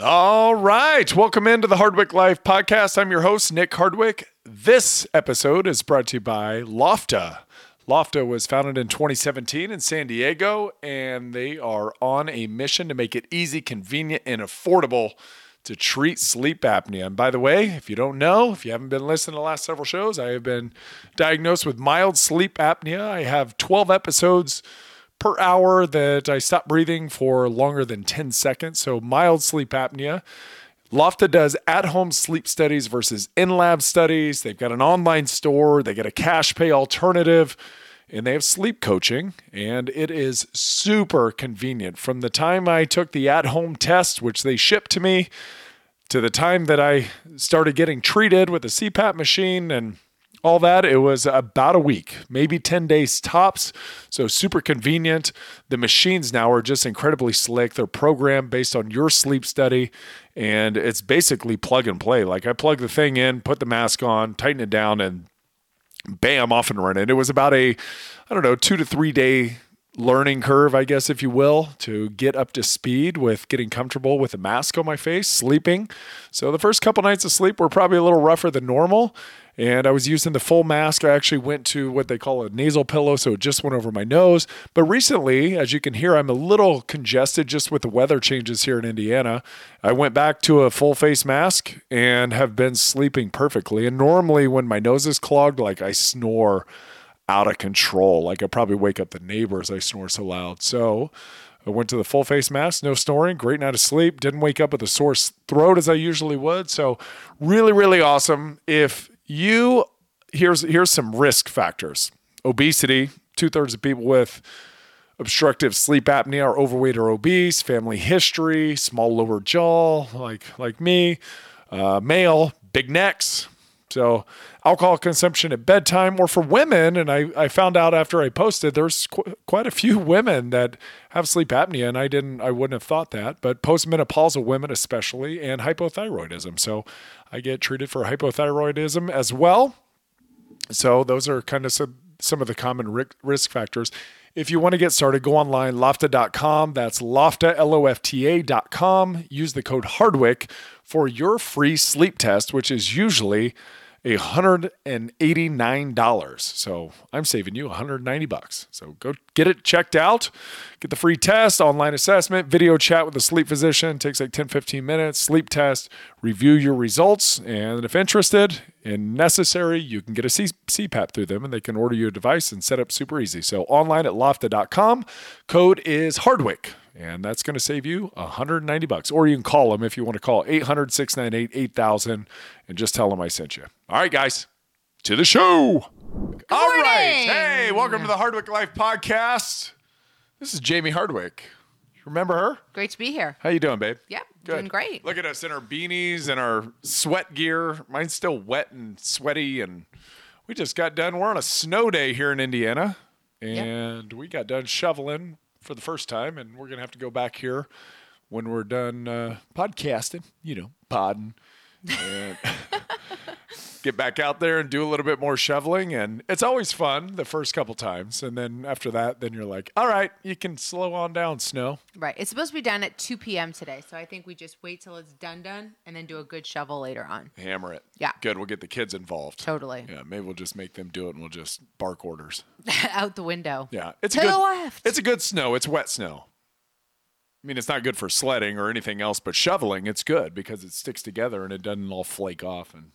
All right. Welcome into the Hardwick Life Podcast. I'm your host, Nick Hardwick. This episode is brought to you by Lofta. Lofta was founded in 2017 in San Diego, and they are on a mission to make it easy, convenient, and affordable to treat sleep apnea. And by the way, if you don't know, if you haven't been listening to the last several shows, I have been diagnosed with mild sleep apnea. I have 12 episodes per hour that I stop breathing for longer than 10 seconds. So mild sleep apnea. Lofta does at-home sleep studies versus in-lab studies. They've got an online store. They get a cash pay alternative. And they have sleep coaching. And it is super convenient. From the time I took the at-home test, which they shipped to me, to the time that I started getting treated with a CPAP machine and all that, it was about a week, maybe 10 days tops. So super convenient. The machines now are just incredibly slick. They're programmed based on your sleep study, and it's basically plug and play. Like I plug the thing in, put the mask on, tighten it down, and bam, off and running. It was about a, 2 to 3 day learning curve, I guess, if you will, to get up to speed with getting comfortable with a mask on my face, sleeping. So the first couple nights of sleep were probably a little rougher than normal. And I was using the full mask. I actually went to what they call a nasal pillow, so it just went over my nose. But recently, as you can hear, I'm a little congested just with the weather changes here in Indiana. I went back to a full face mask and have been sleeping perfectly. And normally when my nose is clogged, like I snore out of control. Like I probably wake up the neighbors. I snore so loud. So I went to the full face mask, no snoring, great night of sleep. Didn't wake up with a sore throat as I usually would. So really, really awesome. If you, here's some risk factors. Obesity, 2/3 of people with obstructive sleep apnea are overweight or obese, family history, small lower jaw, like me, male, big necks. So alcohol consumption at bedtime, or for women, and I found out after I posted, there's quite a few women that have sleep apnea, and I wouldn't have thought that, but postmenopausal women especially, and hypothyroidism. So I get treated for hypothyroidism as well. So those are kind of some of the common risk factors. If you want to get started, go online, lofta.com. That's Lofta, Lofta.com. Use the code Hardwick for your free sleep test, which is usually $189. So I'm saving you $190. So go get it checked out. Get the free test, online assessment, video chat with a sleep physician. Takes like 10, 15 minutes. Sleep test, review your results. And if interested and necessary, you can get a CPAP through them, and they can order you a device and set up super easy. So online at lofta.com. Code is Hardwick. And that's going to save you $190. Or you can call them if you want to call 800-698-8000 and just tell them I sent you. All right, guys, to the show. All right. Hey, welcome to the Hardwick Life Podcast. This is Jamie Hardwick. You remember her? Great to be here. How you doing, babe? Yeah, good. Doing great. Look at us in our beanies and our sweat gear. Mine's still wet and sweaty, and we just got done. We're on a snow day here in Indiana, and we got done shoveling for the first time, and we're going to have to go back here when we're done podcasting, podding, and get back out there and do a little bit more shoveling. And it's always fun the first couple times. And then after that, then you're like, all right, you can slow on down, snow. Right. It's supposed to be done at 2 p.m. today. So I think we just wait till it's done and then do a good shovel later on. Hammer it. Yeah. Good. We'll get the kids involved. Totally. Yeah. Maybe we'll just make them do it and we'll just bark orders. Out the window. Yeah. It's to the left. It's a good snow. It's wet snow. I mean, it's not good for sledding or anything else, but shoveling, it's good because it sticks together and it doesn't all flake off. And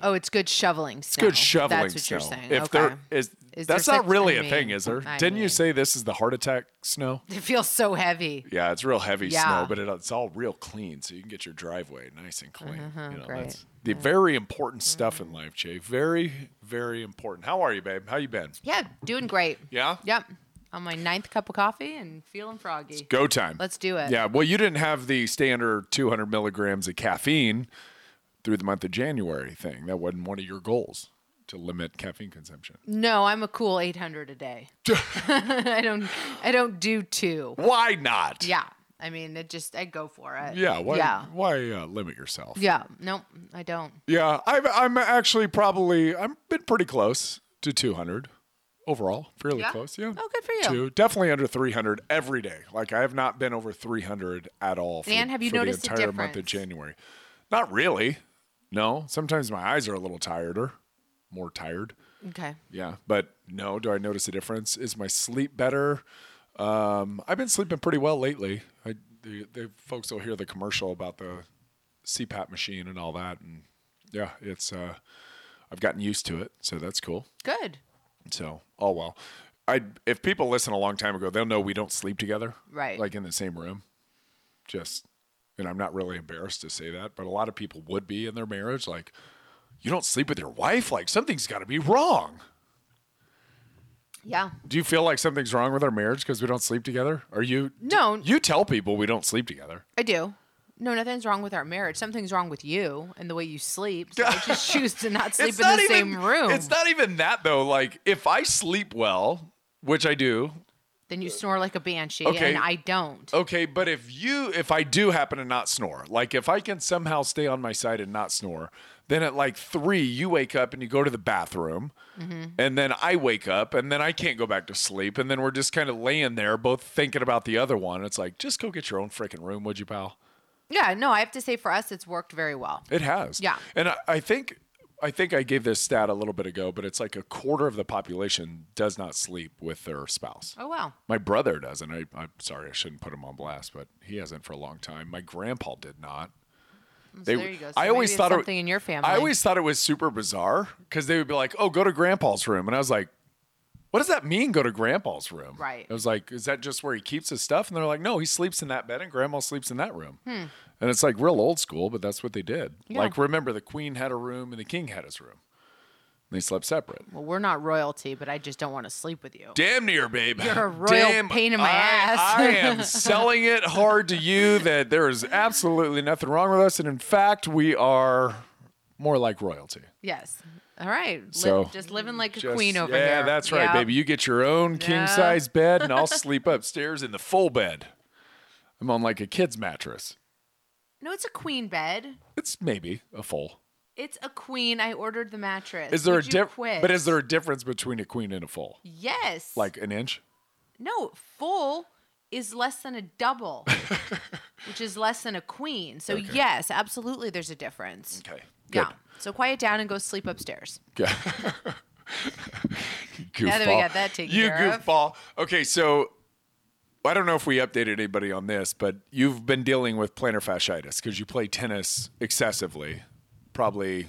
oh, it's good shoveling snow. It's good shoveling snow. That's what snow. You're saying. If okay. Is that's there not really a thing, is there? Didn't you say this is the heart attack snow? It feels so heavy. Yeah, it's real heavy snow, but it's all real clean, so you can get your driveway nice and clean. Mm-hmm, great. That's the very important stuff in life, Jay. Very, very important. How are you, babe? How you been? Yeah, doing great. Yeah? Yep. On my 9th cup of coffee and feeling froggy. It's go time. Let's do it. Yeah, well, you didn't have the standard 200 milligrams of caffeine through the month of January thing. That wasn't one of your goals, to limit caffeine consumption. No, I'm a cool 800 a day. I don't do two. Why not? Yeah. I mean, I go for it. Yeah. Why limit yourself? Yeah. Nope, I don't. Yeah. I'm actually probably, I've been pretty close to 200 overall, fairly close. Yeah. Oh, good for you. To definitely under 300 every day. Like, I have not been over 300 at all for, Dan, have you noticed the entire month of January. Not really. No. Sometimes my eyes are a little tireder, more tired. Okay. Yeah. But no, do I notice a difference? Is my sleep better? I've been sleeping pretty well lately. The folks will hear the commercial about the CPAP machine and all that. And yeah, it's I've gotten used to it. So that's cool. Good. So, oh, well. If people listen a long time ago, they'll know we don't sleep together. Right. Like in the same room. Just, and I'm not really embarrassed to say that, but a lot of people would be in their marriage like, you don't sleep with your wife? Like, something's got to be wrong. Yeah. Do you feel like something's wrong with our marriage because we don't sleep together? Are you? No. You tell people we don't sleep together. I do. No, nothing's wrong with our marriage. Something's wrong with you and the way you sleep. So I just choose to not sleep in the same room. It's not even that, though. Like, if I sleep well, which I do. Then you snore like a banshee, okay. And I don't. Okay, but if I do happen to not snore, like if I can somehow stay on my side and not snore, then at like 3, you wake up and you go to the bathroom, mm-hmm. and then I wake up, and then I can't go back to sleep, and then we're just kind of laying there, both thinking about the other one. It's like, just go get your own freaking room, would you, pal? Yeah, no, I have to say for us, it's worked very well. It has. Yeah. And I think I gave this stat a little bit ago, but it's like a quarter of the population does not sleep with their spouse. Oh, wow. My brother doesn't. I'm sorry, I shouldn't put him on blast, but he hasn't for a long time. My grandpa did not. So there you go. So I always thought something in your family. I always thought it was super bizarre because they would be like, oh, go to grandpa's room. And I was like, what does that mean, go to grandpa's room? Right. I was like, is that just where he keeps his stuff? And they're like, no, he sleeps in that bed and grandma sleeps in that room. Hmm. And it's like real old school, but that's what they did. Yeah. Like, remember, the queen had a room and the king had his room. And they slept separate. Well, we're not royalty, but I just don't want to sleep with you. Damn near, babe. You're a royal pain in my ass. I am selling it hard to you that there is absolutely nothing wrong with us. And in fact, we are more like royalty. Yes. All right. So, just living like a queen over here. Yeah, that's right, baby. You get your own king-size bed, and I'll sleep upstairs in the full bed. I'm on like a kid's mattress. No, it's a queen bed. It's maybe a full. It's a queen. I ordered the mattress. Is there a difference? But is there a difference between a queen and a full? Yes. Like an inch? No, full is less than a double, which is less than a queen. So, okay. Yes, absolutely there's a difference. Okay. Good. Yeah. So quiet down and go sleep upstairs. Yeah. Goofball. Now that we got that taken care of. You goofball. Okay, so I don't know if we updated anybody on this, but you've been dealing with plantar fasciitis because you play tennis excessively. Probably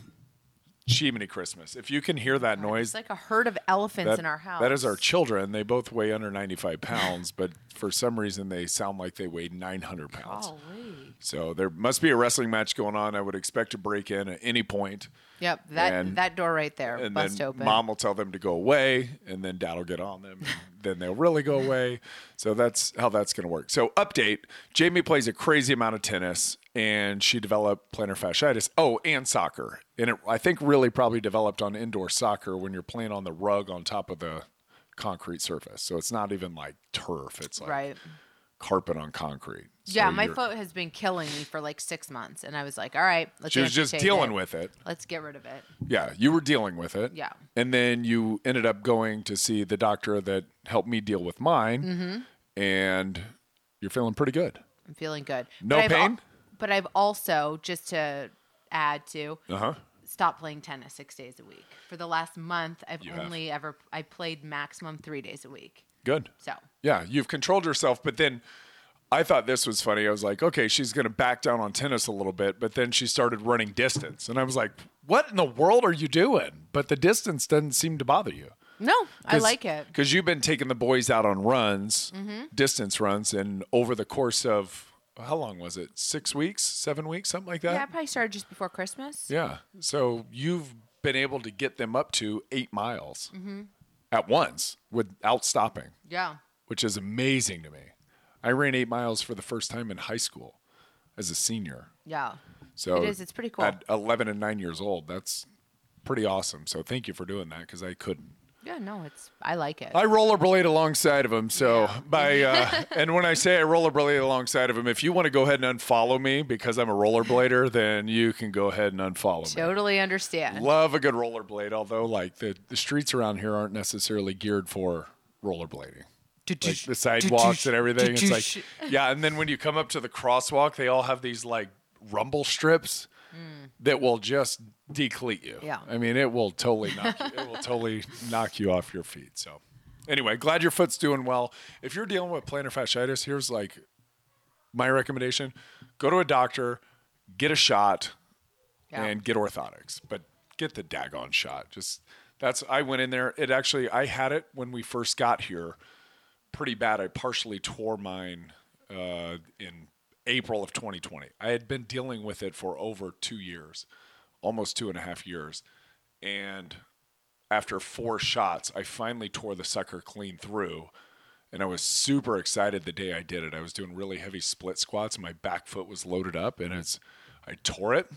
Chimney Christmas. If you can hear that noise. It's like a herd of elephants in our house. That is our children. They both weigh under 95 pounds, but for some reason they sound like they weigh 900 pounds. Golly. So there must be a wrestling match going on. I would expect to break in at any point. Yep, that door right there, and bust then open. Mom will tell them to go away, and then Dad will get on them, and then they'll really go away. So that's how that's going to work. So update, Jamie plays a crazy amount of tennis, and she developed plantar fasciitis. Oh, and soccer. And it, I think, really probably developed on indoor soccer when you're playing on the rug on top of the concrete surface. So it's not even like turf. It's like carpet on concrete. So yeah, my foot has been killing me for like 6 months, and I was like, all right, let's she was just dealing with it. Let's get rid of it. Yeah, you were dealing with it. Yeah. And then you ended up going to see the doctor that helped me deal with mine, mm-hmm. and you're feeling pretty good. I'm feeling good. No pain? But I've also, just to add to, stopped playing tennis 6 days a week. For the last month, I played maximum 3 days a week. Good. So. Yeah, you've controlled yourself, but then I thought this was funny. I was like, okay, she's going to back down on tennis a little bit, but then she started running distance. And I was like, what in the world are you doing? But the distance doesn't seem to bother you. No, I like it. Because you've been taking the boys out on runs, mm-hmm. distance runs, and over the course of, how long was it? 6 weeks, 7 weeks, something like that? Yeah, I probably started just before Christmas. Yeah. So you've been able to get them up to 8 miles mm-hmm. at once without stopping. Yeah. Which is amazing to me. I ran 8 miles for the first time in high school as a senior. Yeah. So it is. It's pretty cool. At 11 and 9 years old, that's pretty awesome. So thank you for doing that because I couldn't. Yeah, no, it's, I like it. I rollerblade alongside of him. So yeah. And when I say I rollerblade alongside of him, if you want to go ahead and unfollow me because I'm a rollerblader, then you can go ahead and unfollow me. Totally understand. Love a good rollerblade, although like the streets around here aren't necessarily geared for rollerblading. Like the sidewalks and everything. It's like, yeah. And then when you come up to the crosswalk, they all have these like rumble strips that will just deplete you. Yeah. I mean, it will totally knock you, it will totally knock you off your feet. So anyway, glad your foot's doing well. If you're dealing with plantar fasciitis, here's like my recommendation. Go to a doctor, get a shot, and get orthotics. But get the daggone shot. I went in there. I had it when we first got here. Pretty bad. I partially tore mine in April of 2020. I had been dealing with it for over 2 years, almost 2.5 years. And after 4 shots, I finally tore the sucker clean through. And I was super excited the day I did it. I was doing really heavy split squats and my back foot was loaded up and I tore it,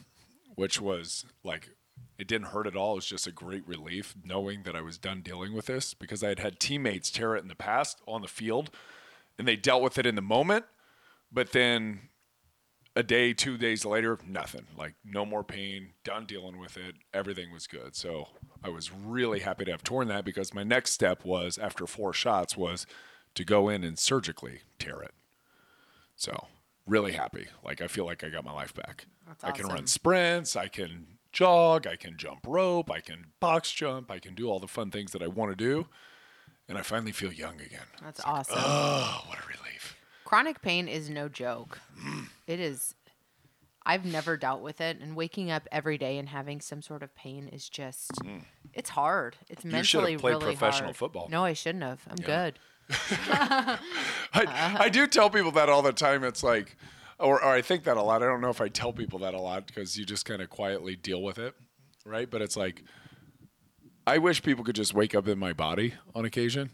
which was like, it didn't hurt at all. It was just a great relief knowing that I was done dealing with this because I had had teammates tear it in the past on the field and they dealt with it in the moment. But then a day, 2 days later, nothing. Like no more pain, done dealing with it. Everything was good. So I was really happy to have torn that because my next step was after 4 shots was to go in and surgically tear it. So really happy. Like I feel like I got my life back. That's awesome. I can run sprints. I can jog, I can jump rope, I can box jump, I can do all the fun things that I want to do, and I finally feel young again. That's awesome. Like, oh, what a relief. Chronic pain is no joke. It is. I've never dealt with it, and waking up every day and having some sort of pain is just, it's hard. It's mentally really hard. You should have played really professional football. No, I shouldn't have. I'm good. I do tell people that all the time. It's like, Or I think that a lot. I don't know if I tell people that a lot because you just kind of quietly deal with it, right? But it's like, I wish people could just wake up in my body on occasion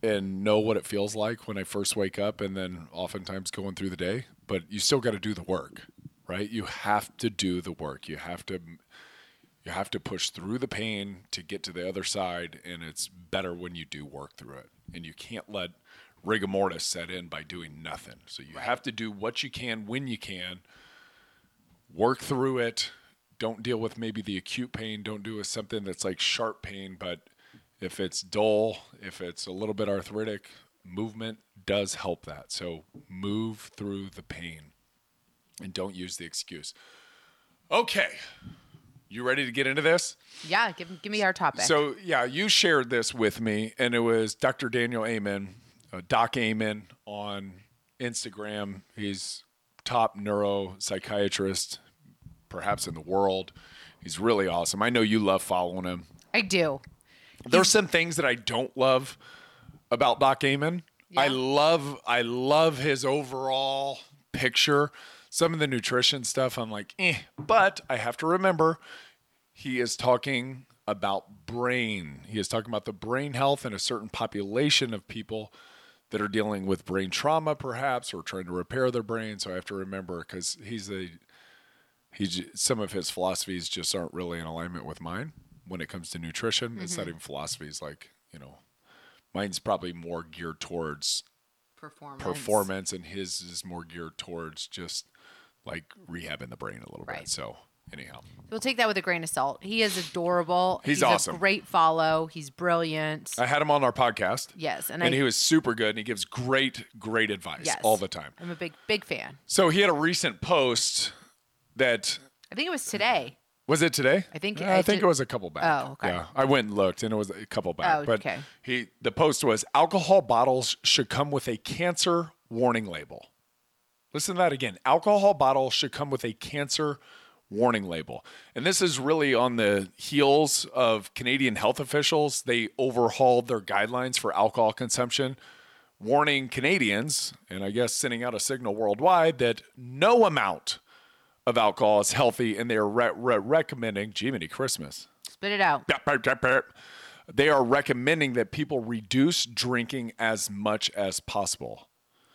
and know what it feels like when I first wake up and then oftentimes going through the day. But you still got to do the work, right? You have to do the work. You have to push through the pain to get to the other side, and it's better when you do work through it. And you can't let rigor mortis set in by doing nothing. So you have to do what you can when you can, work through it. Don't deal with maybe the acute pain. Don't do with something that's like sharp pain. But if it's dull, if it's a little bit arthritic, movement does help that. So move through the pain and don't use the excuse. Okay. You ready to get into this? Yeah. Give me our topic. So yeah, you shared this with me and it was Dr. Daniel Amen. Doc Amen on Instagram. He's top neuropsychiatrist, perhaps in the world. He's really awesome. I know you love following him. I do. There's some things that I don't love about Doc Amen. Yeah. I love his overall picture. Some of the nutrition stuff, I'm like, But I have to remember, he is talking about brain. He is talking about the brain health in a certain population of people that are dealing with brain trauma, perhaps, or trying to repair their brain. So I have to remember because some of his philosophies just aren't really in alignment with mine when it comes to nutrition. Mm-hmm. It's not even philosophies, like, you know, mine's probably more geared towards performance and his is more geared towards just like rehabbing the brain a little bit. So anyhow, we'll take that with a grain of salt. He is adorable. He's awesome. A great follow. He's brilliant. I had him on our podcast. Yes. And he was super good and he gives great, great advice all the time. I'm a big, big fan. So he had a recent post that I think it was today. Was it today? I think it was a couple back. Oh, okay. Yeah. I went and looked and it was a couple back. Oh, okay. The post was alcohol bottles should come with a cancer warning label. Listen to that again. Alcohol bottles should come with a cancer warning label. And this is really on the heels of Canadian health officials. They overhauled their guidelines for alcohol consumption, warning Canadians, and I guess sending out a signal worldwide that no amount of alcohol is healthy. And they are recommending, gee, many Christmas. Spit it out. They are recommending that people reduce drinking as much as possible.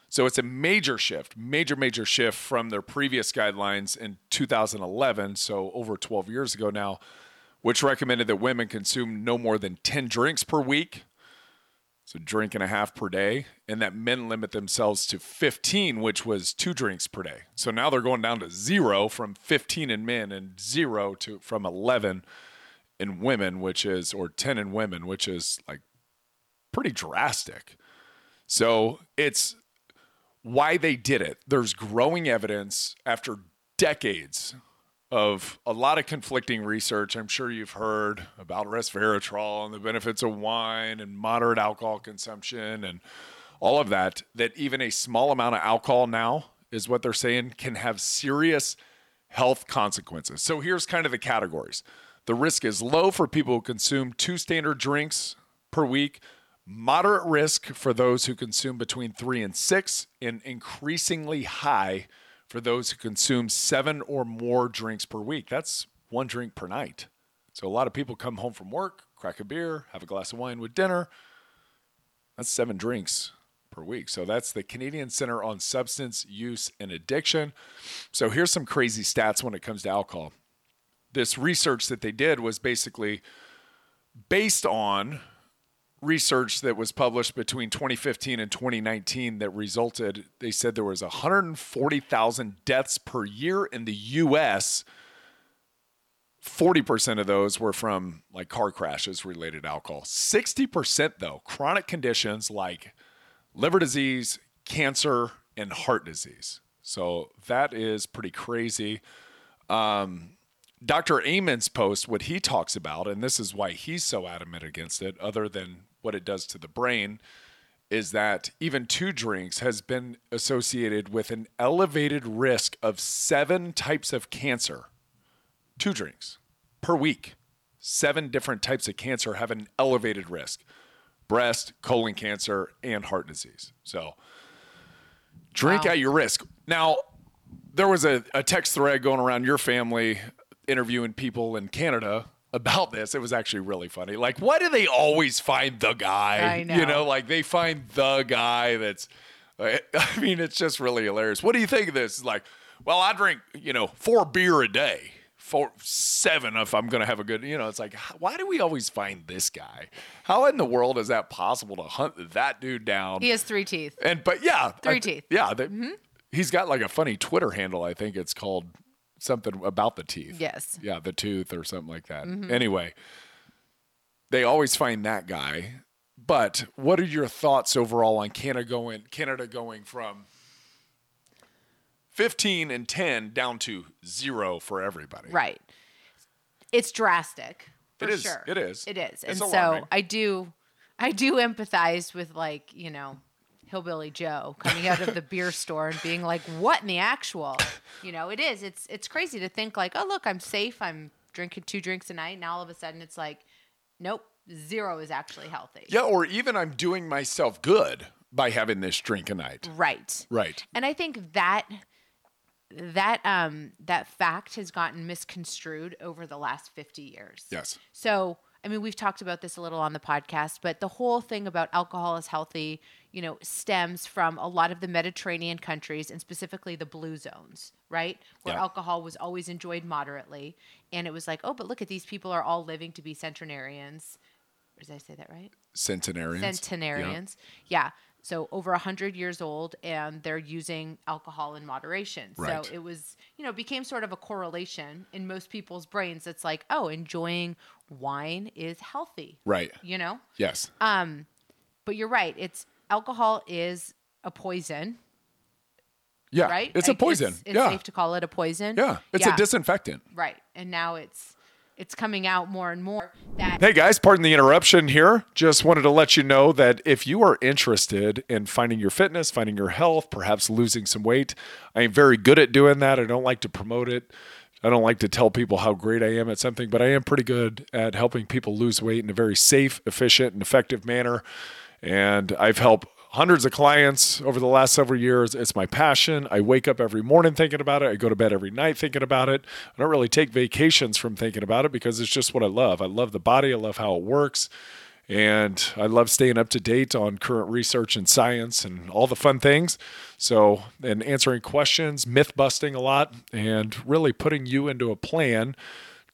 So it's a major shift from their previous guidelines in 2011, so over 12 years ago now, which recommended that women consume no more than 10 drinks per week, so a drink and a half per day, and that men limit themselves to 15, which was 2 drinks per day. So now they're going down to 0 from 15 in men and 0 to from 11 in women, which is, or 10 in women, which is like pretty drastic. So it's why they did it. There's growing evidence after decades of a lot of conflicting research. I'm sure you've heard about resveratrol and the benefits of wine and moderate alcohol consumption and all of that, that even a small amount of alcohol now is what they're saying can have serious health consequences. So here's kind of the categories. The risk is low for people who consume 2 standard drinks per week, moderate risk for those who consume between 3 and 6, and increasingly high for those who consume 7 or more drinks per week. That's 1 drink per night. So a lot of people come home from work, crack a beer, have a glass of wine with dinner. That's 7 drinks per week. So that's the Canadian Center on Substance Use and Addiction. So here's some crazy stats when it comes to alcohol. This research that they did was basically based on research that was published between 2015 and 2019 that resulted, they said there was 140,000 deaths per year in the U.S. 40% of those were from like car crashes related to alcohol. 60% though, chronic conditions like liver disease, cancer, and heart disease. So that is pretty crazy. Dr. Amen's post, what he talks about, and this is why he's so adamant against it, other than what it does to the brain, is that even 2 drinks has been associated with an elevated risk of 7 types of cancer. 2 drinks per week. 7 different types of cancer have an elevated risk. Breast, colon cancer, and heart disease. So drink at your risk. Now, there was a text thread going around your family interviewing people in Canada about this. It was actually really funny. Like, why do they always find the guy? I know. You know, like they find the guy that's, I mean, it's just really hilarious. What do you think of this? It's like, well, I drink, 4 beer a day, 7 if I'm going to have a good, it's like, why do we always find this guy? How in the world is that possible to hunt that dude down? He has 3 teeth. Three teeth. Yeah. He's got like a funny Twitter handle. I think it's called something about the teeth. Yes. Yeah, the tooth or something like that. Mm-hmm. Anyway, they always find that guy. But what are your thoughts overall on Canada going from 15 and 10 down to 0 for everybody? Right. It's drastic. It is. And so I do empathize with like, Hillbilly Joe coming out of the beer store and being like, what in the actual? It is. It's crazy to think like, oh, look, I'm safe. I'm drinking 2 drinks a night. And all of a sudden it's like, nope, 0 is actually healthy. Yeah. Or even I'm doing myself good by having this drink a night. Right. Right. And I think that fact has gotten misconstrued over the last 50 years. Yes. So, I mean, we've talked about this a little on the podcast, but the whole thing about alcohol is healthy, stems from a lot of the Mediterranean countries and specifically the blue zones, right? Where alcohol was always enjoyed moderately. And it was like, oh, but look at these people are all living to be centenarians. Did I say that right? Centenarians. Yeah. So over 100 years old, and they're using alcohol in moderation. Right. So it was, became sort of a correlation in most people's brains. It's like, oh, enjoying wine is healthy. Right. Yes. But you're right. It's alcohol is a poison. Yeah. Right. It's a poison. It's safe to call it a poison. Yeah. It's a disinfectant. Right. And now it's coming out more and more. Hey guys, pardon the interruption here. Just wanted to let you know that if you are interested in finding your fitness, finding your health, perhaps losing some weight, I am very good at doing that. I don't like to promote it. I don't like to tell people how great I am at something, but I am pretty good at helping people lose weight in a very safe, efficient, and effective manner. And I've helped hundreds of clients over the last several years. It's my passion. I wake up every morning thinking about it. I go to bed every night thinking about it. I don't really take vacations from thinking about it because it's just what I love. I love the body. I love how it works. And I love staying up to date on current research and science and all the fun things. So, and answering questions, myth busting a lot, and really putting you into a plan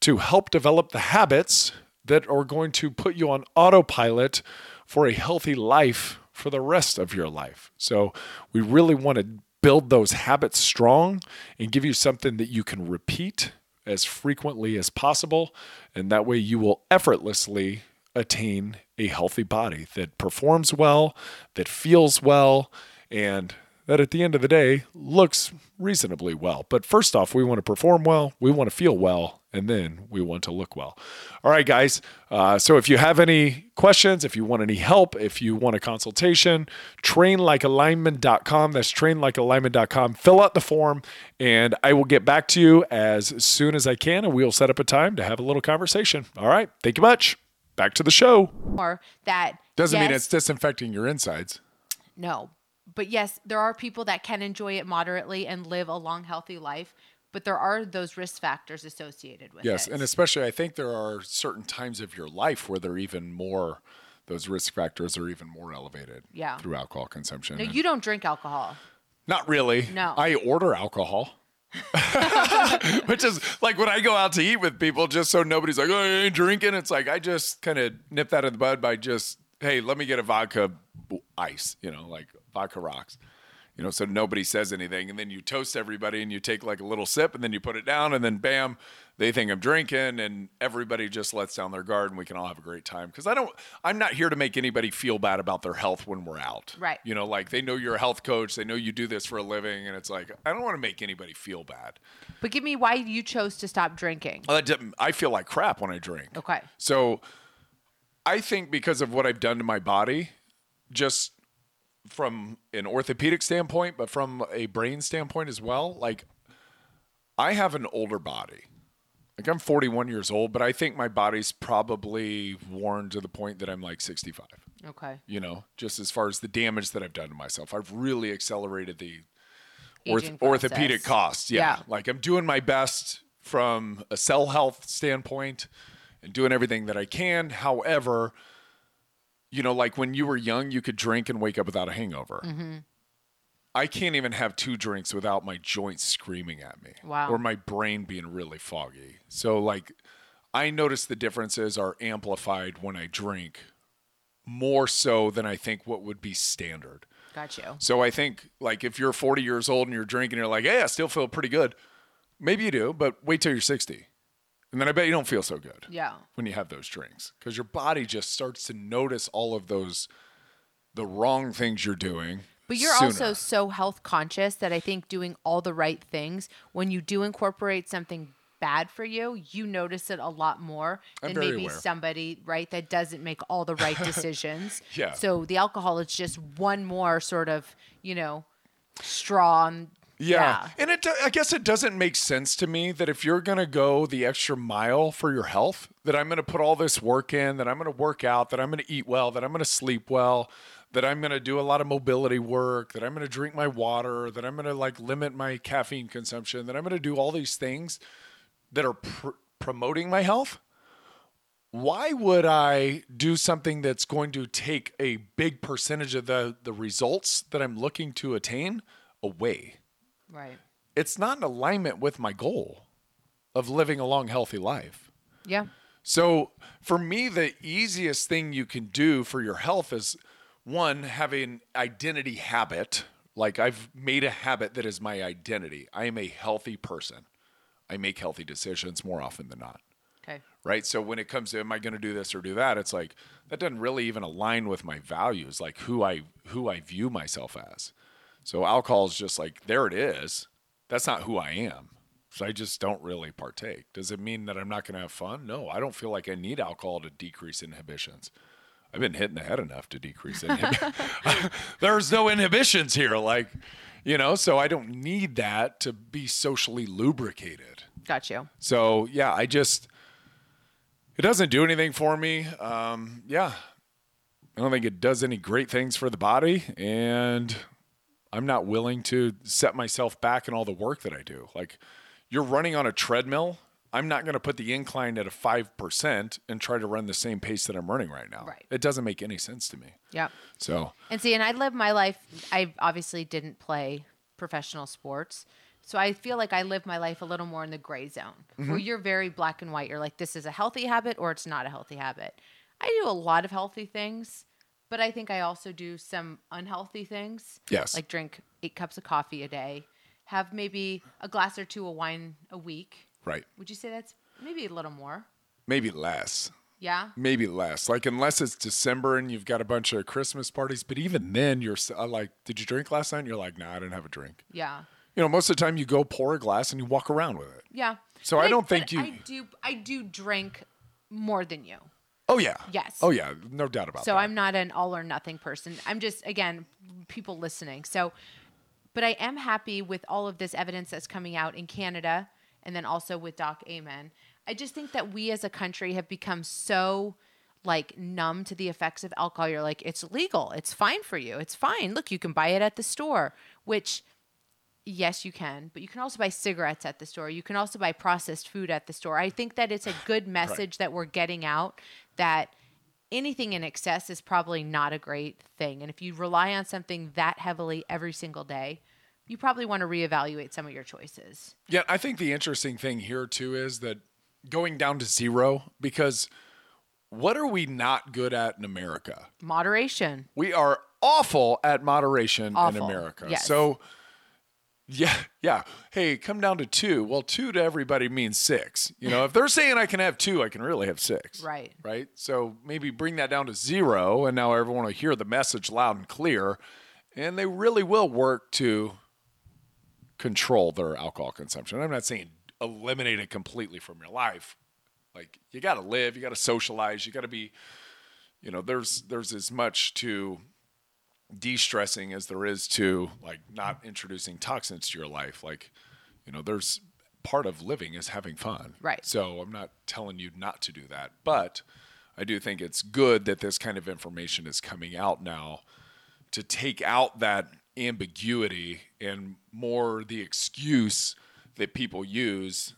to help develop the habits that are going to put you on autopilot for a healthy life for the rest of your life. So we really want to build those habits strong and give you something that you can repeat as frequently as possible. And that way you will effortlessly attain a healthy body that performs well, that feels well, and that at the end of the day looks reasonably well. But first off, we want to perform well, we want to feel well, and then we want to look well. All right, guys. So if you have any questions, if you want any help, if you want a consultation, trainlikealineman.com. That's trainlikealineman.com. Fill out the form and I will get back to you as soon as I can, and we'll set up a time to have a little conversation. All right. Thank you much. Back to the show. Or that doesn't mean it's disinfecting your insides. No. But yes, there are people that can enjoy it moderately and live a long, healthy life, but there are those risk factors associated with it. Yes, and especially I think there are certain times of your life where those risk factors are even more elevated through alcohol consumption. No, you don't drink alcohol. Not really. No. I order alcohol. Which is like when I go out to eat with people, just so nobody's like, oh, I ain't drinking. It's like I just kind of nip that in the bud by just, hey, let me get a vodka ice, like vodka rocks, so nobody says anything. And then you toast everybody and you take like a little sip and then you put it down and then bam, they think I'm drinking and everybody just lets down their guard and we can all have a great time. Cause I'm not here to make anybody feel bad about their health when we're out. Right. Like they know you're a health coach. They know you do this for a living. And it's like, I don't want to make anybody feel bad. But give me why you chose to stop drinking. I feel like crap when I drink. Okay. So I think because of what I've done to my body, just from an orthopedic standpoint, but from a brain standpoint as well, like I have an older body. Like I'm 41 years old, but I think my body's probably worn to the point that I'm like 65. Okay. Just as far as the damage that I've done to myself, I've really accelerated the orthopedic costs. Yeah. Like I'm doing my best from a cell health standpoint and doing everything that I can. However, like when you were young, you could drink and wake up without a hangover. Mm-hmm. I can't even have two drinks without my joints screaming at me. Wow. Or my brain being really foggy. So like I notice the differences are amplified when I drink more so than I think what would be standard. Got you. So I think like if you're 40 years old and you're drinking, you're like, hey, I still feel pretty good. Maybe you do, but wait till you're 60. And then I bet you don't feel so good when you have those drinks, because your body just starts to notice all of the wrong things you're doing. But you're also so health conscious that I think doing all the right things, when you do incorporate something bad for you, you notice it a lot more than maybe somebody, right, that doesn't make all the right decisions. Yeah. So the alcohol is just one more sort of, straw on. Yeah. And I guess it doesn't make sense to me that if you're going to go the extra mile for your health, that I'm going to put all this work in, that I'm going to work out, that I'm going to eat well, that I'm going to sleep well, that I'm going to do a lot of mobility work, that I'm going to drink my water, that I'm going to like limit my caffeine consumption, that I'm going to do all these things that are promoting my health. Why would I do something that's going to take a big percentage of the results that I'm looking to attain away? Right. It's not in alignment with my goal of living a long, healthy life. Yeah. So for me, the easiest thing you can do for your health is, one, have an identity habit. Like I've made a habit that is my identity. I am a healthy person. I make healthy decisions more often than not. Okay. Right? So when it comes to, am I going to do this or do that? It's like, that doesn't really even align with my values, like who I view myself as. So alcohol is just like, there it is. That's not who I am. So I just don't really partake. Does it mean that I'm not going to have fun? No, I don't feel like I need alcohol to decrease inhibitions. I've been hit in the head enough to decrease inhibitions. There's no inhibitions here. Like, so I don't need that to be socially lubricated. Got you. So yeah, it doesn't do anything for me. I don't think it does any great things for the body, and I'm not willing to set myself back in all the work that I do. Like you're running on a treadmill. I'm not going to put the incline at a 5% and try to run the same pace that I'm running right now. Right. It doesn't make any sense to me. Yeah. So. And I live my life. I obviously didn't play professional sports. So I feel like I live my life a little more in the gray zone, mm-hmm. where you're very black and white. You're like, this is a healthy habit or it's not a healthy habit. I do a lot of healthy things, but I think I also do some unhealthy things. Yes. Like drink 8 cups of coffee a day, have maybe a glass or two of wine a week. Right. Would you say that's maybe a little more? Maybe less. Yeah. Maybe less. Like, unless it's December and you've got a bunch of Christmas parties. But even then, you're like, did you drink last night? And you're like, nah, I didn't have a drink. Yeah. You know, most of the time you go pour a glass and you walk around with it. Yeah. So but I don't think you... I do drink more than you. Oh, yeah. Yes. Oh, yeah. No doubt about that. So I'm not an all or nothing person. I'm just, again, people listening. So, but I am happy with all of this evidence that's coming out in Canada and then also with Doc Amen. I just think that we as a country have become so like numb to the effects of alcohol. You're like, it's legal. It's fine for you. It's fine. Look, you can buy it at the store, which yes, you can, but you can also buy cigarettes at the store. You can also buy processed food at the store. I think that it's a good message that we're getting out that anything in excess is probably not a great thing. And if you rely on something that heavily every single day, you probably want to reevaluate some of your choices. Yeah. I think the interesting thing here too is that going down to zero, because what are we not good at in America? Moderation. We are awful at moderation in America. Yes. So, yeah. Hey, come down to 2. Well, 2 to everybody means 6. You know, if they're saying I can have 2, I can really have 6. Right. Right? So maybe bring that down to 0, and now everyone will hear the message loud and clear, and they really will work to control their alcohol consumption. I'm not saying eliminate it completely from your life. Like, you got to live, you got to socialize, you got to be, you know, there's as much to de-stressing as there is to like not introducing toxins to your life. Like, you know, there's part of living is having fun. Right. So I'm not telling you not to do that, but I do think it's good that this kind of information is coming out now to take out that ambiguity and more the excuse that people use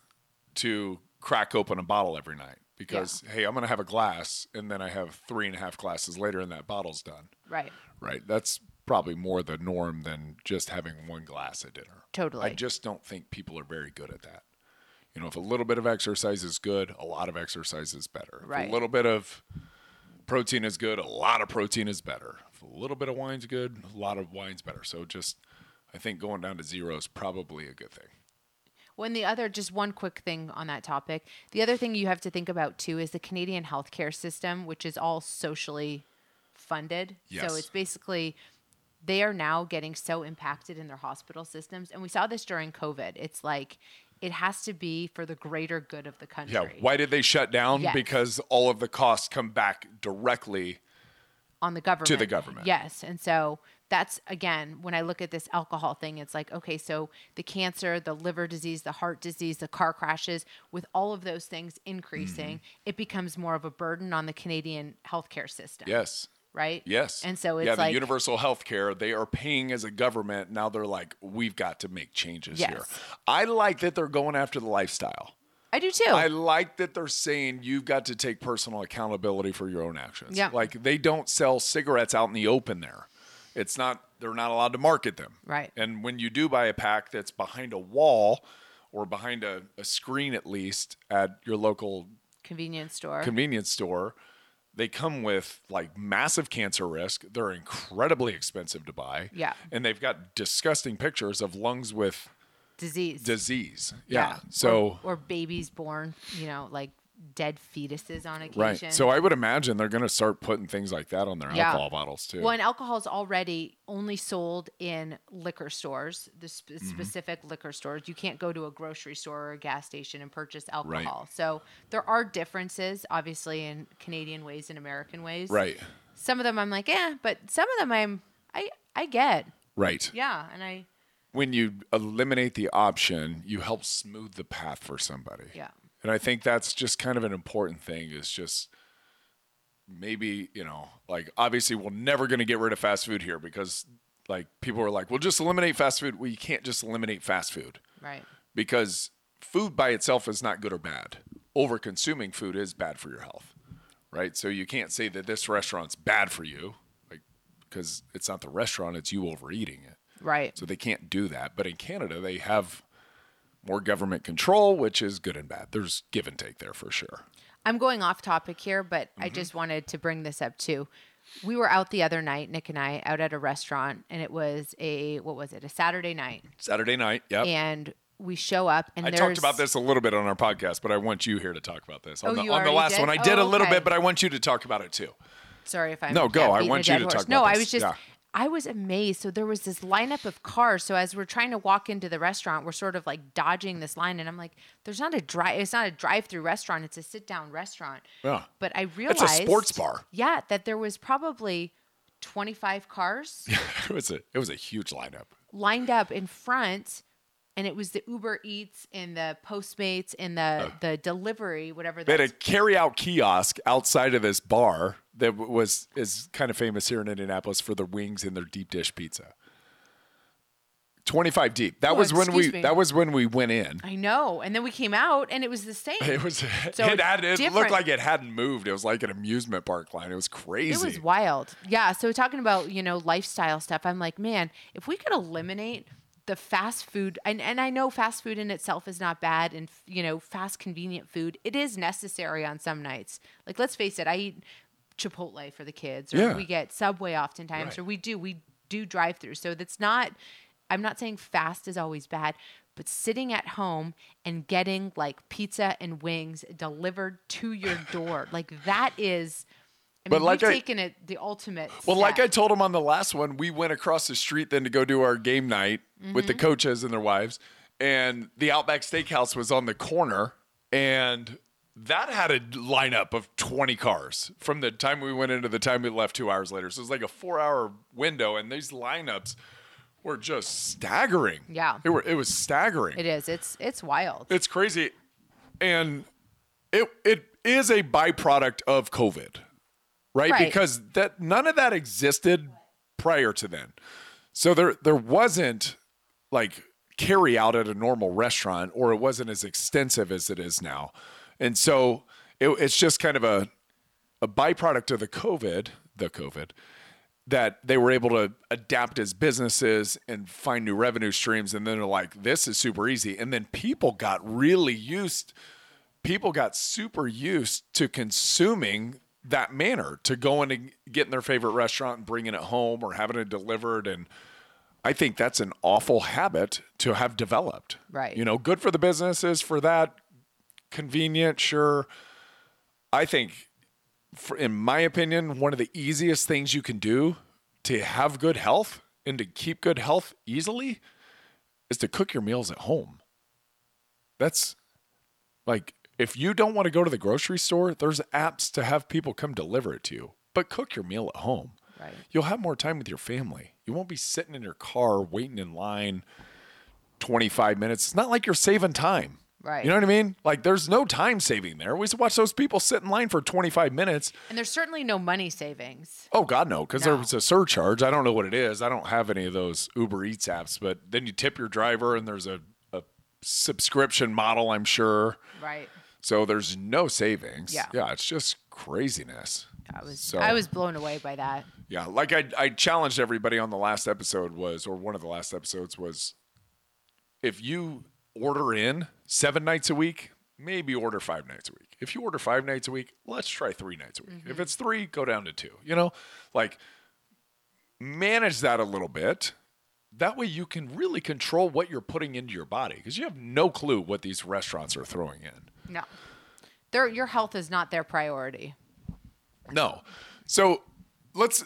to crack open a bottle every night because, hey, I'm going to have a glass and then I have 3.5 glasses later and that bottle's done. Right. Right. That's probably more the norm than just having 1 glass at dinner. Totally. I just don't think people are very good at that. You know, if a little bit of exercise is good, a lot of exercise is better. Right. If a little bit of protein is good, a lot of protein is better. If a little bit of wine's good, a lot of wine's better. So just, I think going down to 0 is probably a good thing. When the other, just one quick thing on that topic. The other thing you have to think about too is the Canadian healthcare system, which is all socially funded. Yes. So it's basically, they are now getting so impacted in their hospital systems. And we saw this during COVID. It's like, it has to be for the greater good of the country. Yeah. Why did they shut down? Yes. Because all of the costs come back directly on the government. To the government. Yes. And so that's, again, when I look at this alcohol thing, it's like, okay, so the cancer, the liver disease, the heart disease, the car crashes, with all of those things increasing, mm-hmm. it becomes more of a burden on the Canadian healthcare system. Yes. Right? Yes. And so it's like... Yeah, the universal healthcare, they are paying as a government. Now they're like, we've got to make changes here. I like that they're going after the lifestyle. I do too. I like that they're saying you've got to take personal accountability for your own actions. Yeah. Like, they don't sell cigarettes out in the open there. It's not, they're not allowed to market them. Right. And when you do buy a pack that's behind a wall or behind a screen, at least at your local convenience store, they come with like massive cancer risk. They're incredibly expensive to buy. Yeah. And they've got disgusting pictures of lungs with disease. Yeah. So, or babies born, you know, like dead fetuses on occasion. Right. So I would imagine they're going to start putting things like that on their alcohol bottles too. Well, and alcohol is already only sold in liquor stores, the specific liquor stores. You can't go to a grocery store or a gas station and purchase alcohol. Right. So there are differences, obviously, in Canadian ways and American ways. Right. Some of them I'm like, but some of them I get. Right. Yeah, and I... When you eliminate the option, you help smooth the path for somebody. Yeah. And I think that's just kind of an important thing, is just maybe, you know, like, obviously we're never going to get rid of fast food here because like people are like, well, just eliminate fast food. Well, you can't just eliminate fast food. Right. Because food by itself is not good or bad. Over-consuming food is bad for your health. Right. So you can't say that this restaurant's bad for you, like, because it's not the restaurant, it's you overeating it. Right. So they can't do that. But in Canada, they have more government control, which is good and bad. There's give and take there for sure. I'm going off topic here, but I just wanted to bring this up too. We were out the other night, Nick and I, out at a restaurant, and it was a Saturday night. Saturday night, yep. And we show up, and I talked about this a little bit on our podcast, but I want you here to talk about this. On the last one, I did a little bit, but I want you to talk about it too. Sorry if I'm I want you to talk about this. No, I was just... Yeah. I was amazed. So there was this lineup of cars. So as we're trying to walk into the restaurant, we're sort of like dodging this line. And I'm like, it's not a drive-through restaurant. It's a sit-down restaurant. Yeah. But I realized... It's a sports bar. Yeah, that there was probably 25 cars. Yeah, it was a huge lineup. Lined up in front... And it was the Uber Eats and the Postmates and the delivery, whatever. They had a carry-out kiosk outside of this bar that is kind of famous here in Indianapolis for the wings and their deep dish pizza. 25 deep. That was when we went in. I know. And then we came out and it was the same. It looked like it hadn't moved. It was like an amusement park line. It was crazy. It was wild. Yeah. So talking about, lifestyle stuff, I'm like, man, if we could eliminate the fast food, and I know fast food in itself is not bad, and fast convenient food, it is necessary on some nights. Like, let's face it, I eat Chipotle for the kids, or we get Subway oftentimes, right, or we do drive through. So that's not, I'm not saying fast is always bad, but sitting at home and getting like pizza and wings delivered to your door, like that is... Well, like I told him on the last one, we went across the street then to go do our game night with the coaches and their wives. And the Outback Steakhouse was on the corner. And that had a lineup of 20 cars from the time we went into the time we left 2 hours later. So it was like a 4-hour window. And these lineups were just staggering. Yeah. It was staggering. It is. It's wild. It's crazy. And it is a byproduct of COVID. Right, because none of that existed prior to then. So there wasn't like carry out at a normal restaurant, or it wasn't as extensive as it is now. And so it's just kind of a byproduct of the COVID, that they were able to adapt as businesses and find new revenue streams. And then they're like, this is super easy. And then people got super used to consuming that manner, to go in and get in their favorite restaurant and bringing it home or having it delivered. And I think that's an awful habit to have developed. Right. Good for the businesses for that. Convenient, sure. I think, in my opinion, one of the easiest things you can do to have good health and to keep good health easily is to cook your meals at home. That's like... If you don't want to go to the grocery store, there's apps to have people come deliver it to you. But cook your meal at home. Right. You'll have more time with your family. You won't be sitting in your car waiting in line 25 minutes. It's not like you're saving time. Right. You know what I mean? Like, there's no time saving there. We used to watch those people sit in line for 25 minutes. And there's certainly no money savings. Oh, God, no, because there was a surcharge. I don't know what it is. I don't have any of those Uber Eats apps. But then you tip your driver, and there's a subscription model, I'm sure. Right. So there's no savings. Yeah, it's just craziness. I was blown away by that. Yeah, like I challenged everybody on the last episode one of the last episodes was, if you order in 7 nights a week, maybe order 5 nights a week. If you order 5 nights a week, let's try 3 nights a week. If it's 3, go down to 2. Like, manage that a little bit. That way you can really control what you're putting into your body, because you have no clue what these restaurants are throwing in. No. Your health is not their priority. No. So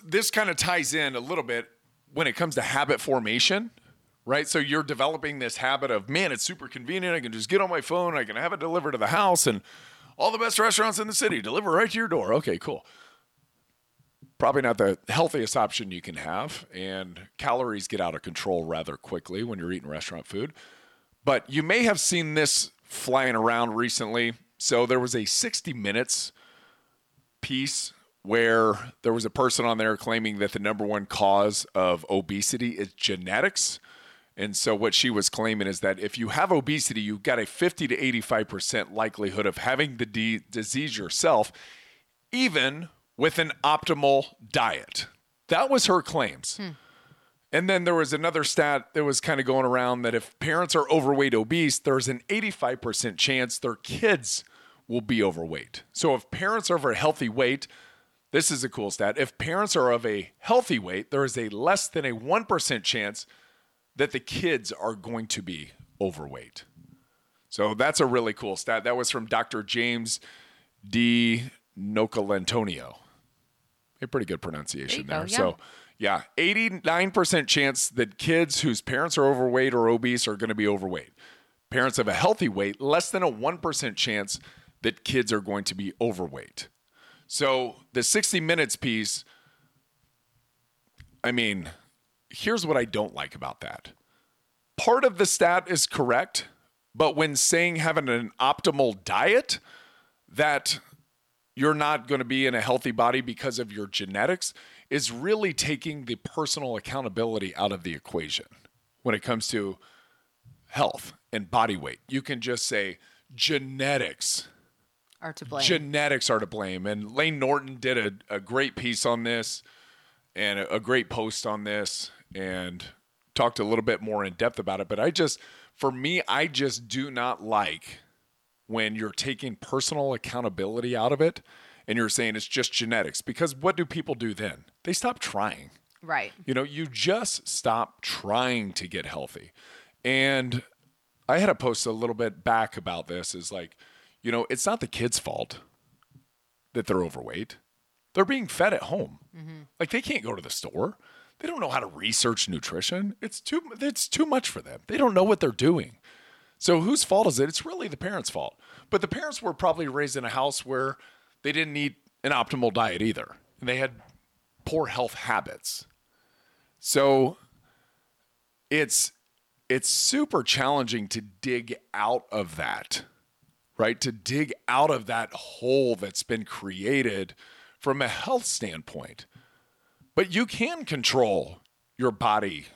this kind of ties in a little bit when it comes to habit formation, right? So you're developing this habit of, man, it's super convenient. I can just get on my phone. I can have it delivered to the house, and all the best restaurants in the city deliver right to your door. Okay, cool. Probably not the healthiest option you can have, and calories get out of control rather quickly when you're eating restaurant food. But you may have seen this flying around recently. So there was a 60 Minutes piece where there was a person on there claiming that the number one cause of obesity is genetics. And so what she was claiming is that if you have obesity, you've got a 50 to 85% likelihood of having the disease yourself, even with an optimal diet. That was her claims. And then there was another stat that was kind of going around that if parents are overweight, obese, there's an 85% chance their kids will be overweight. So if parents are of a healthy weight, this is a cool stat. If parents are of a healthy weight, there is a less than a 1% chance that the kids are going to be overweight. So that's a really cool stat. That was from Dr. James D. Nocolantonio. A pretty good pronunciation there. Yeah. So yeah, 89% chance that kids whose parents are overweight or obese are going to be overweight. Parents of a healthy weight, less than a 1% chance that kids are going to be overweight. So the 60 Minutes piece, I mean, here's what I don't like about that. Part of the stat is correct, but when saying having an optimal diet, that you're not going to be in a healthy body because of your genetics is really taking the personal accountability out of the equation when it comes to health and body weight. You can just say genetics are to blame. Genetics are to blame. And Lane Norton did a great piece on this and a great post on this and talked a little bit more in depth about it. But I just do not like when you're taking personal accountability out of it and you're saying it's just genetics, because what do people do then? They stop trying. Right. You just stop trying to get healthy. And I had a post a little bit back about this is like, it's not the kid's fault that they're overweight. They're being fed at home. Mm-hmm. Like they can't go to the store. They don't know how to research nutrition. It's too much for them. They don't know what they're doing. So whose fault is it? It's really the parents' fault. But the parents were probably raised in a house where they didn't eat an optimal diet either. And they had poor health habits. So it's super challenging to dig out of that, right? To dig out of that hole that's been created from a health standpoint. But you can control your body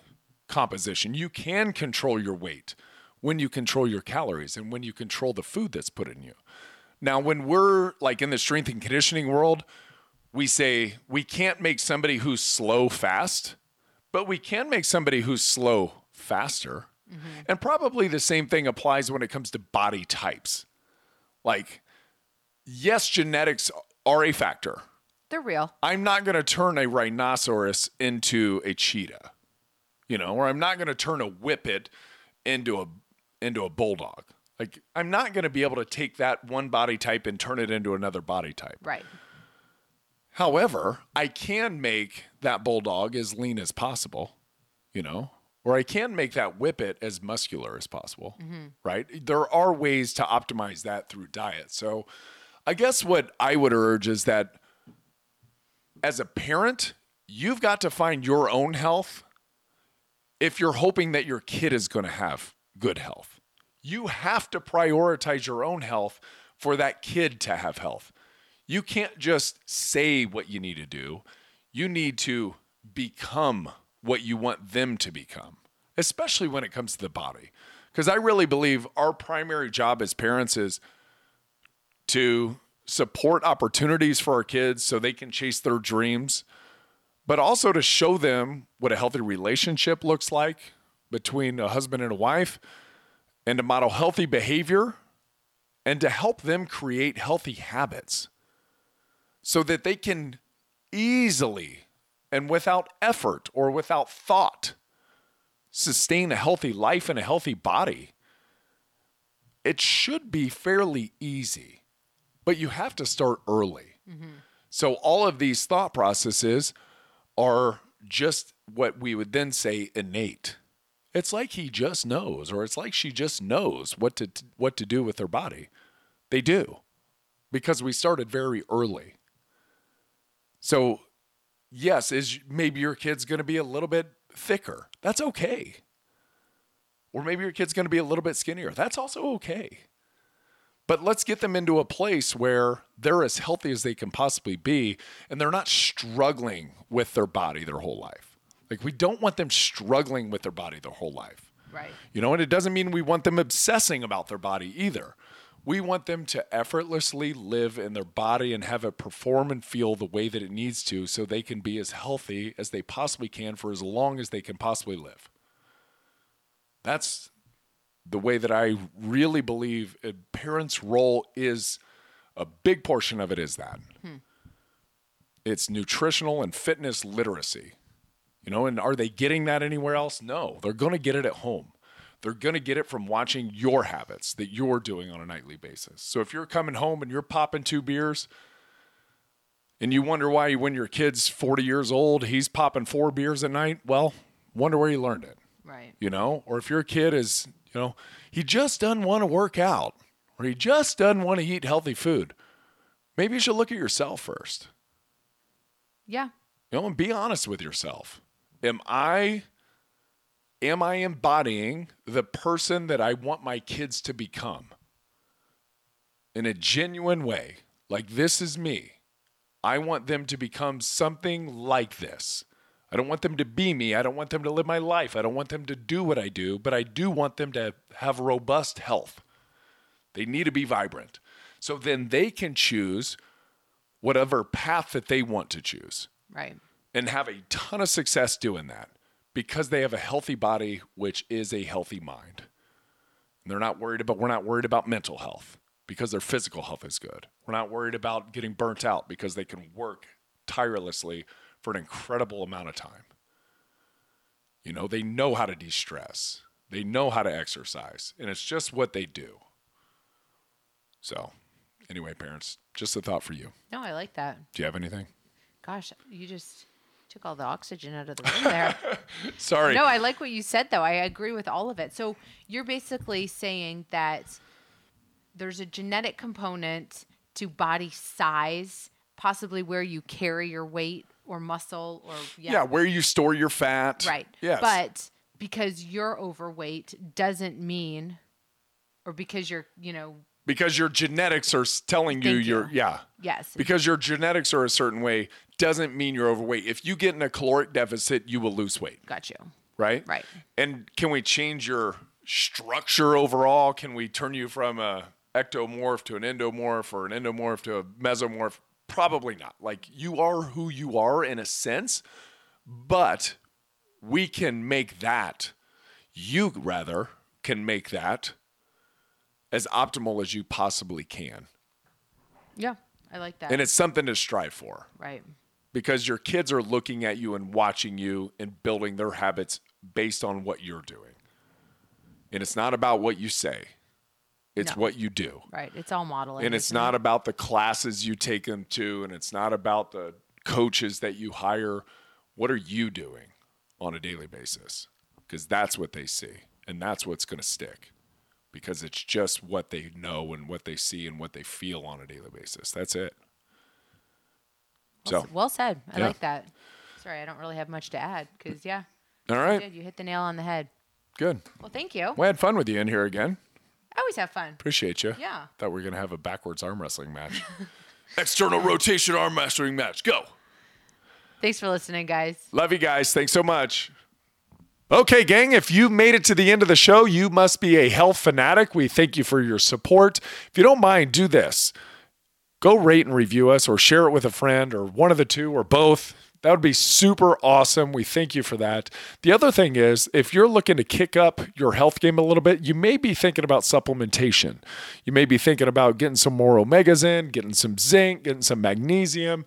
composition. You can control your weight when you control your calories and when you control the food that's put in you. Now, when we're like in the strength and conditioning world, we say we can't make somebody who's slow fast, but we can make somebody who's slow faster. Mm-hmm. And probably the same thing applies when it comes to body types. Like, yes, genetics are a factor. They're real. I'm not going to turn a rhinoceros into a cheetah, or I'm not going to turn a whippet into a bulldog. Like, I'm not going to be able to take that one body type and turn it into another body type. Right. However, I can make that bulldog as lean as possible, or I can make that whippet as muscular as possible, mm-hmm. right? There are ways to optimize that through diet. So I guess what I would urge is that as a parent, you've got to find your own health if you're hoping that your kid is going to have good health. You have to prioritize your own health for that kid to have health. You can't just say what you need to do. You need to become what you want them to become, especially when it comes to the body. Because I really believe our primary job as parents is to support opportunities for our kids so they can chase their dreams, but also to show them what a healthy relationship looks like between a husband and a wife, and to model healthy behavior, and to help them create healthy habits so that they can easily and without effort or without thought sustain a healthy life and a healthy body. It should be fairly easy, but you have to start early. Mm-hmm. So all of these thought processes are just what we would then say innate. It's like he just knows, or it's like she just knows what to do with their body. They do, because we started very early. So yes, is maybe your kid's going to be a little bit thicker. That's okay. Or maybe your kid's going to be a little bit skinnier. That's also okay. But let's get them into a place where they're as healthy as they can possibly be, and they're not struggling with their body their whole life. Like, we don't want them struggling with their body their whole life. Right. And it doesn't mean we want them obsessing about their body either. We want them to effortlessly live in their body and have it perform and feel the way that it needs to so they can be as healthy as they possibly can for as long as they can possibly live. That's the way that I really believe a parent's role is, a big portion of it is that. It's nutritional and fitness literacy. You know, and are they getting that anywhere else? No, they're going to get it at home. They're going to get it from watching your habits that you're doing on a nightly basis. So if you're coming home and you're popping 2 beers and you wonder why when your kid's 40 years old, he's popping 4 beers a night, well, wonder where he learned it. Right. You know, or if your kid is, you know, he just doesn't want to work out or he just doesn't want to eat healthy food. Maybe you should look at yourself first. Yeah. You know, and be honest with yourself. Am I embodying the person that I want my kids to become in a genuine way? Like, this is me. I want them to become something like this. I don't want them to be me. I don't want them to live my life. I don't want them to do what I do, but I do want them to have robust health. They need to be vibrant. So then they can choose whatever path that they want to choose. Right. And have a ton of success doing that. Because they have a healthy body, which is a healthy mind. And we're not worried about mental health because their physical health is good. We're not worried about getting burnt out because they can work tirelessly for an incredible amount of time. You know, they know how to de-stress. They know how to exercise. And it's just what they do. So anyway, parents, just a thought for you. No, I like that. Do you have anything? Gosh, you just... took all the oxygen out of the room there. Sorry. No, I like what you said, though. I agree with all of it. So you're basically saying that there's a genetic component to body size, possibly where you carry your weight or muscle or... Yeah, where you store your fat. Right. Yes. But because you're overweight doesn't mean... Or because you're, you know... Because your genetics are telling you you're... Yeah. Yes. Because your genetics are a certain way... doesn't mean you're overweight. If you get in a caloric deficit, you will lose weight. Got you. Right? Right. And can we change your structure overall? Can we turn you from a ectomorph to an endomorph or an endomorph to a mesomorph? Probably not. Like, you are who you are in a sense, but we can make that, you rather can make that as optimal as you possibly can. Yeah, I like that. And it's something to strive for. Right. Because your kids are looking at you and watching you and building their habits based on what you're doing. And it's not about what you say. It's what you do. Right. It's all modeling. And it's not about the classes you take them to. And it's not about the coaches that you hire. What are you doing on a daily basis? Because that's what they see. And that's what's going to stick. Because it's just what they know and what they see and what they feel on a daily basis. That's it. Well said. I like that. Sorry, I don't really have much to add because, All right. You hit the nail on the head. Good. Well, thank you. We had fun with you in here again. I always have fun. Appreciate you. Yeah. Thought we were going to have a backwards arm wrestling match. External rotation arm wrestling match. Go. Thanks for listening, guys. Love you guys. Thanks so much. Okay, gang, if you made it to the end of the show, you must be a health fanatic. We thank you for your support. If you don't mind, do this. Go rate and review us or share it with a friend or one of the two or both. That would be super awesome. We thank you for that. The other thing is, if you're looking to kick up your health game a little bit, you may be thinking about supplementation. You may be thinking about getting some more omegas in, getting some zinc, getting some magnesium,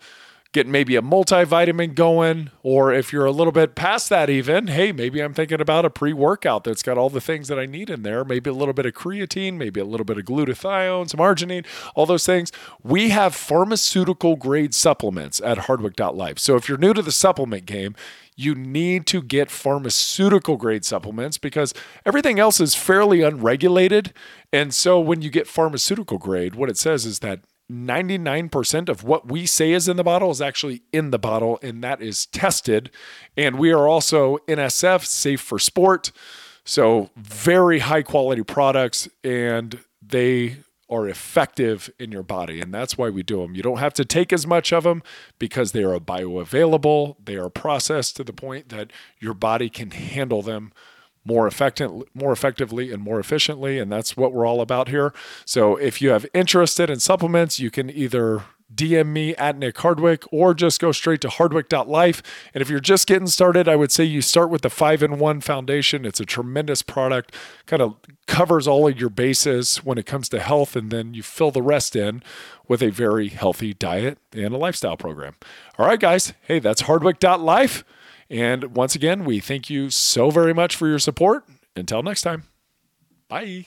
getting maybe a multivitamin going, or if you're a little bit past that even, hey, maybe I'm thinking about a pre-workout that's got all the things that I need in there, maybe a little bit of creatine, maybe a little bit of glutathione, some arginine, all those things. We have pharmaceutical-grade supplements at hardwick.life. So if you're new to the supplement game, you need to get pharmaceutical-grade supplements because everything else is fairly unregulated. And so when you get pharmaceutical-grade, what it says is that 99% of what we say is in the bottle is actually in the bottle, and that is tested. And we are also NSF, safe for sport. So very high quality products, and they are effective in your body. And that's why we do them. You don't have to take as much of them because they are bioavailable. They are processed to the point that your body can handle them more effectively and more efficiently. And that's what we're all about here. So if you have interested in supplements, you can either DM me at Nick Hardwick or just go straight to hardwick.life. And if you're just getting started, I would say you start with the 5-in-1 foundation. It's a tremendous product, kind of covers all of your bases when it comes to health, and then you fill the rest in with a very healthy diet and a lifestyle program. All right, guys. Hey, that's hardwick.life. And once again, we thank you so very much for your support. Until next time. Bye.